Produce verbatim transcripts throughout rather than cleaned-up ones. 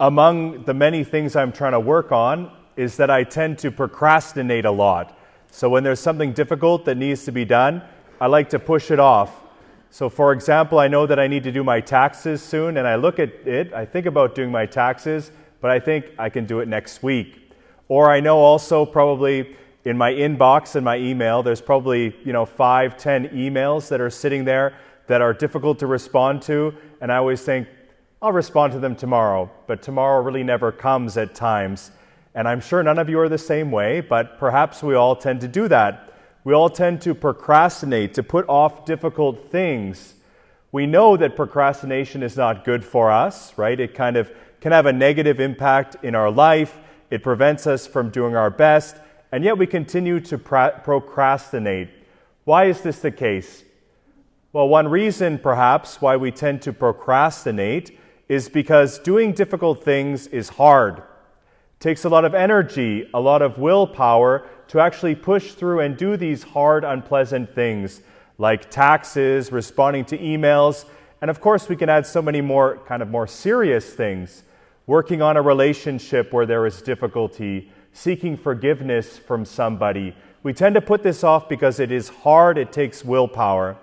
Among the many things I'm trying to work on is that I tend to procrastinate a lot. So when there's something difficult that needs to be done, I like to push it off. So for example, I know that I need to do my taxes soon, and I look at it, I think about doing my taxes, but I think I can do it next week. Or I know also probably in my inbox, in my email, there's probably, you know, five, ten emails that are sitting there that are difficult to respond to, and I always think, I'll respond to them tomorrow, but tomorrow really never comes at times. And I'm sure none of you are the same way, but perhaps we all tend to do that. We all tend to procrastinate, to put off difficult things. We know that procrastination is not good for us, right? It kind of can have a negative impact in our life. It prevents us from doing our best, and yet we continue to pra- procrastinate. Why is this the case? Well, one reason perhaps why we tend to procrastinate is because doing difficult things is hard. It takes a lot of energy, a lot of willpower to actually push through and do these hard, unpleasant things like taxes, responding to emails, and of course we can add so many more kind of more serious things. Working on a relationship where there is difficulty, seeking forgiveness from somebody. We tend to put this off because it is hard, it takes willpower.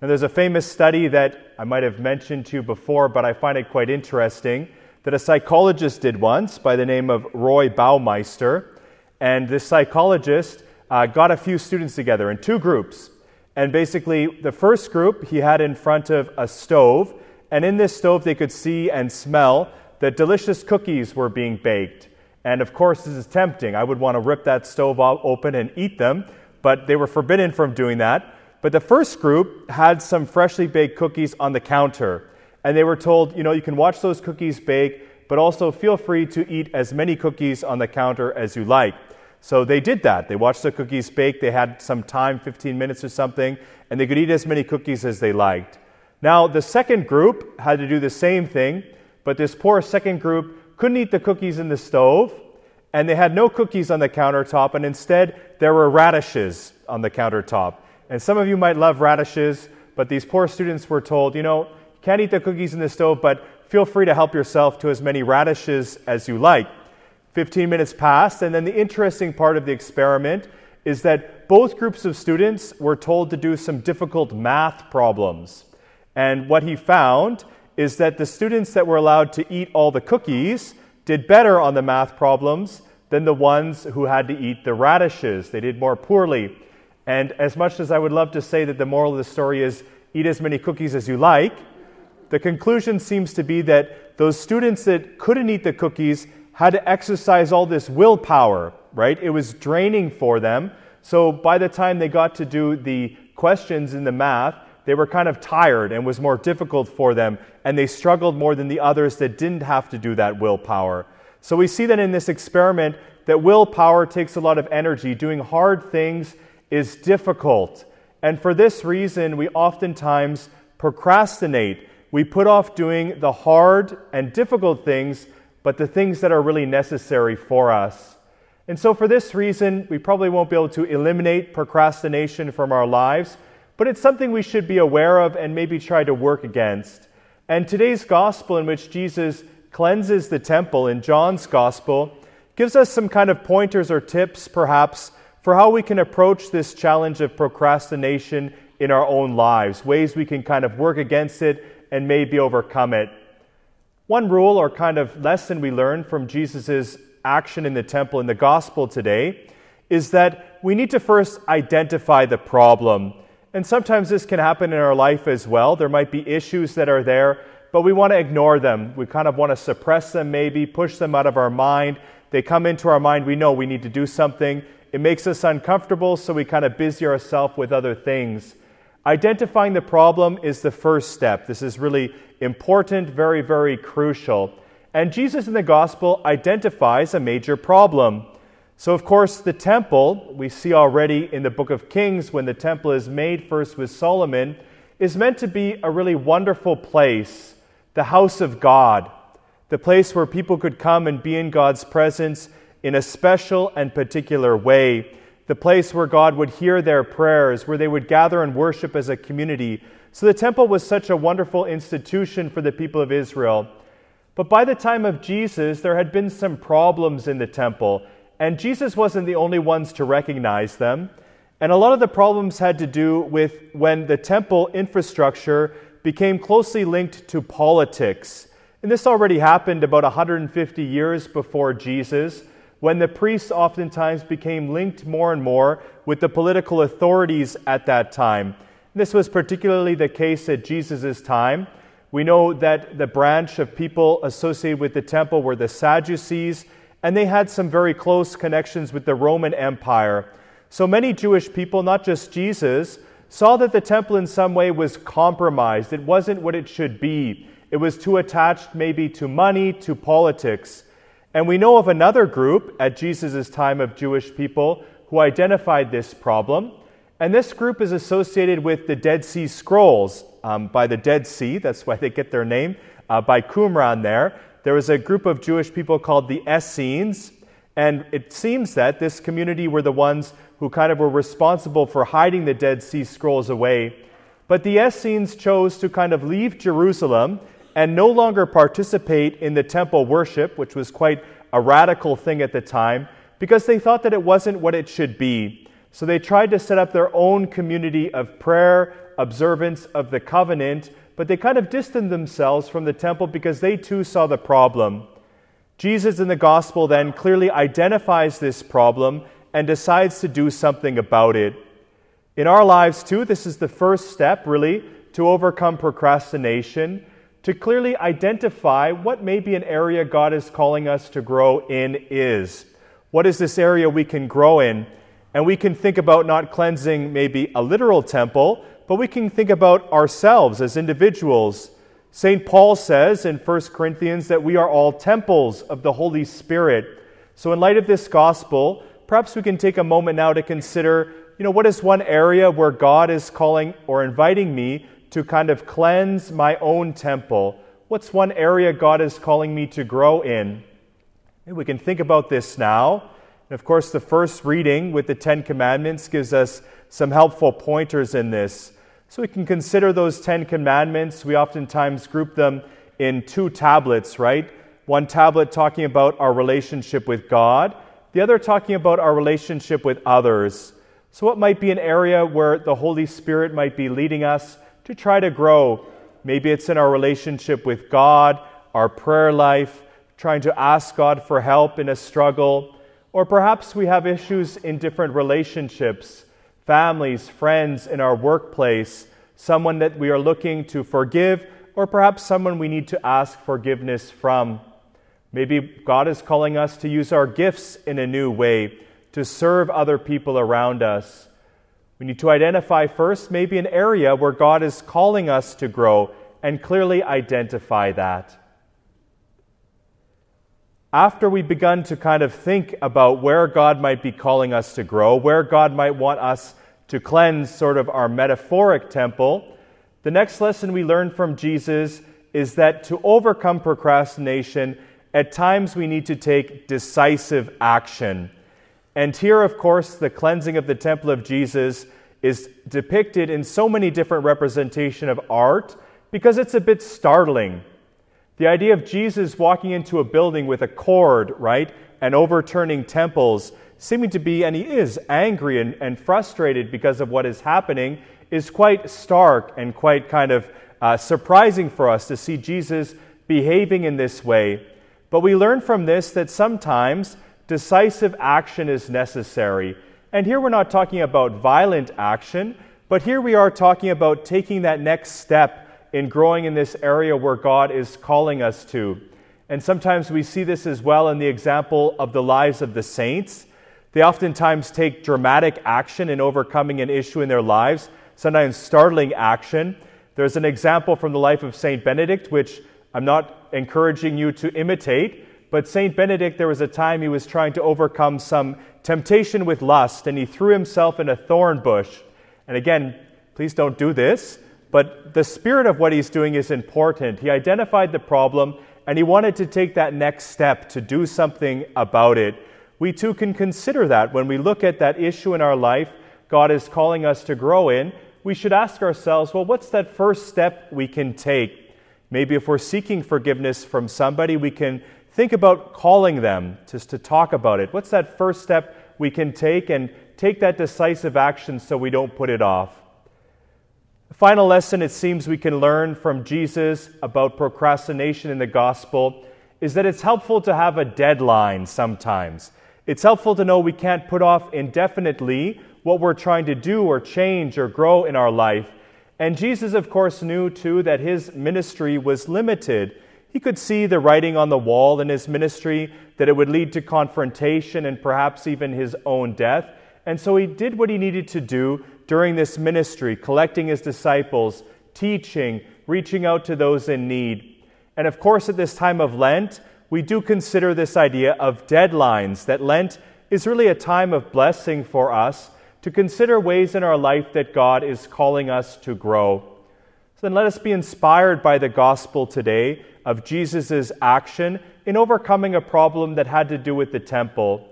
Now, there's a famous study that I might have mentioned to you before, but I find it quite interesting, that a psychologist did once by the name of Roy Baumeister. And this psychologist uh, got a few students together in two groups. And basically, the first group he had in front of a stove, and in this stove they could see and smell that delicious cookies were being baked. And of course, this is tempting. I would want to rip that stove open and eat them, but they were forbidden from doing that. But the first group had some freshly baked cookies on the counter. And they were told, you know, you can watch those cookies bake, but also feel free to eat as many cookies on the counter as you like. So they did that. They watched the cookies bake. They had some time, fifteen minutes or something, and they could eat as many cookies as they liked. Now, the second group had to do the same thing, but this poor second group couldn't eat the cookies in the stove, and they had no cookies on the countertop, and instead there were radishes on the countertop. And some of you might love radishes, but these poor students were told, you know, can't eat the cookies in the stove, but feel free to help yourself to as many radishes as you like. fifteen minutes passed, and then the interesting part of the experiment is that both groups of students were told to do some difficult math problems. And what he found is that the students that were allowed to eat all the cookies did better on the math problems than the ones who had to eat the radishes. They did more poorly. And as much as I would love to say that the moral of the story is eat as many cookies as you like, the conclusion seems to be that those students that couldn't eat the cookies had to exercise all this willpower, right? It was draining for them. So by the time they got to do the questions in the math, they were kind of tired and was more difficult for them, and they struggled more than the others that didn't have to do that willpower. So we see that in this experiment that willpower takes a lot of energy. Doing hard things is difficult. And for this reason, we oftentimes procrastinate. We put off doing the hard and difficult things, but the things that are really necessary for us. And so for this reason, we probably won't be able to eliminate procrastination from our lives, but it's something we should be aware of and maybe try to work against. And today's gospel, in which Jesus cleanses the temple in John's gospel, gives us some kind of pointers or tips, perhaps, for how we can approach this challenge of procrastination in our own lives, ways we can kind of work against it and maybe overcome it. One rule or kind of lesson we learn from Jesus' action in the temple in the gospel today is that we need to first identify the problem. And sometimes this can happen in our life as well. There might be issues that are there, but we want to ignore them. We kind of want to suppress them maybe, push them out of our mind. They come into our mind, we know we need to do something. It makes us uncomfortable, so we kind of busy ourselves with other things. Identifying the problem is the first step. This is really important, very, very crucial. And Jesus in the gospel identifies a major problem. So, of course, the temple, we see already in the book of Kings when the temple is made first with Solomon, is meant to be a really wonderful place, the house of God, the place where people could come and be in God's presence in a special and particular way. The place where God would hear their prayers, where they would gather and worship as a community. So the temple was such a wonderful institution for the people of Israel. But by the time of Jesus, there had been some problems in the temple, and Jesus wasn't the only ones to recognize them. And a lot of the problems had to do with when the temple infrastructure became closely linked to politics. And this already happened about one hundred fifty years before Jesus, when the priests oftentimes became linked more and more with the political authorities at that time. This was particularly the case at Jesus' time. We know that the branch of people associated with the temple were the Sadducees, and they had some very close connections with the Roman Empire. So many Jewish people, not just Jesus, saw that the temple in some way was compromised. It wasn't what it should be. It was too attached maybe to money, to politics. And we know of another group at Jesus' time of Jewish people who identified this problem. And this group is associated with the Dead Sea Scrolls um, by the Dead Sea. That's why they get their name, uh, by Qumran there. There was a group of Jewish people called the Essenes. And it seems that this community were the ones who kind of were responsible for hiding the Dead Sea Scrolls away. But the Essenes chose to kind of leave Jerusalem and no longer participate in the temple worship, which was quite a radical thing at the time, because they thought that it wasn't what it should be. So they tried to set up their own community of prayer, observance of the covenant, but they kind of distanced themselves from the temple because they too saw the problem. Jesus in the gospel then clearly identifies this problem and decides to do something about it. In our lives too, this is the first step really to overcome procrastination, to clearly identify what maybe an area God is calling us to grow in is. What is this area we can grow in? And we can think about not cleansing maybe a literal temple, but we can think about ourselves as individuals. Saint Paul says in First Corinthians that we are all temples of the Holy Spirit. So in light of this gospel, perhaps we can take a moment now to consider, you know, what is one area where God is calling or inviting me to kind of cleanse my own temple? What's one area God is calling me to grow in? And we can think about this now. And of course, the first reading with the Ten Commandments gives us some helpful pointers in this. So we can consider those Ten Commandments. We oftentimes group them in two tablets, right? One tablet talking about our relationship with God, the other talking about our relationship with others. So what might be an area where the Holy Spirit might be leading us to try to grow? Maybe it's in our relationship with God, our prayer life, trying to ask God for help in a struggle, or perhaps we have issues in different relationships, families, friends, in our workplace, someone that we are looking to forgive, or perhaps someone we need to ask forgiveness from. Maybe God is calling us to use our gifts in a new way, to serve other people around us. We need to identify first maybe an area where God is calling us to grow and clearly identify that. After we've begun to kind of think about where God might be calling us to grow, where God might want us to cleanse sort of our metaphoric temple, the next lesson we learn from Jesus is that to overcome procrastination, at times we need to take decisive action. And here, of course, the cleansing of the temple of Jesus is depicted in so many different representations of art because it's a bit startling. The idea of Jesus walking into a building with a cord, right, and overturning temples, seeming to be, and he is, angry and, and frustrated because of what is happening, is quite stark and quite kind of uh, surprising for us to see Jesus behaving in this way. But we learn from this that sometimes decisive action is necessary. And here we're not talking about violent action, but here we are talking about taking that next step in growing in this area where God is calling us to. And sometimes we see this as well in the example of the lives of the saints. They oftentimes take dramatic action in overcoming an issue in their lives, sometimes startling action. There's an example from the life of Saint Benedict, which I'm not encouraging you to imitate, but Saint Benedict, there was a time he was trying to overcome some temptation with lust, and he threw himself in a thorn bush. And again, please don't do this, but the spirit of what he's doing is important. He identified the problem, and he wanted to take that next step to do something about it. We too can consider that when we look at that issue in our life God is calling us to grow in, we should ask ourselves, well, what's that first step we can take? Maybe if we're seeking forgiveness from somebody, we can think about calling them just to talk about it. What's that first step we can take, and take that decisive action so we don't put it off? The final lesson it seems we can learn from Jesus about procrastination in the gospel is that it's helpful to have a deadline sometimes. It's helpful to know we can't put off indefinitely what we're trying to do or change or grow in our life. And Jesus, of course, knew too that his ministry was limited. He could see the writing on the wall in his ministry, that it would lead to confrontation and perhaps even his own death. And so he did what he needed to do during this ministry, collecting his disciples, teaching, reaching out to those in need. And of course, at this time of Lent, we do consider this idea of deadlines, that Lent is really a time of blessing for us, to consider ways in our life that God is calling us to grow. So then let us be inspired by the gospel today of Jesus' action in overcoming a problem that had to do with the temple.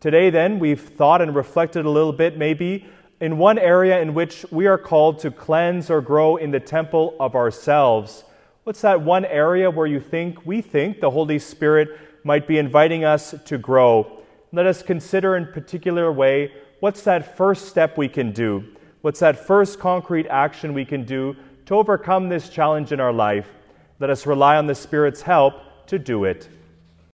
Today then, we've thought and reflected a little bit maybe in one area in which we are called to cleanse or grow in the temple of ourselves. What's that one area where you think, we think, the Holy Spirit might be inviting us to grow? Let us consider in particular way, what's that first step we can do? What's that first concrete action we can do to overcome this challenge in our life? Let us rely on the Spirit's help to do it.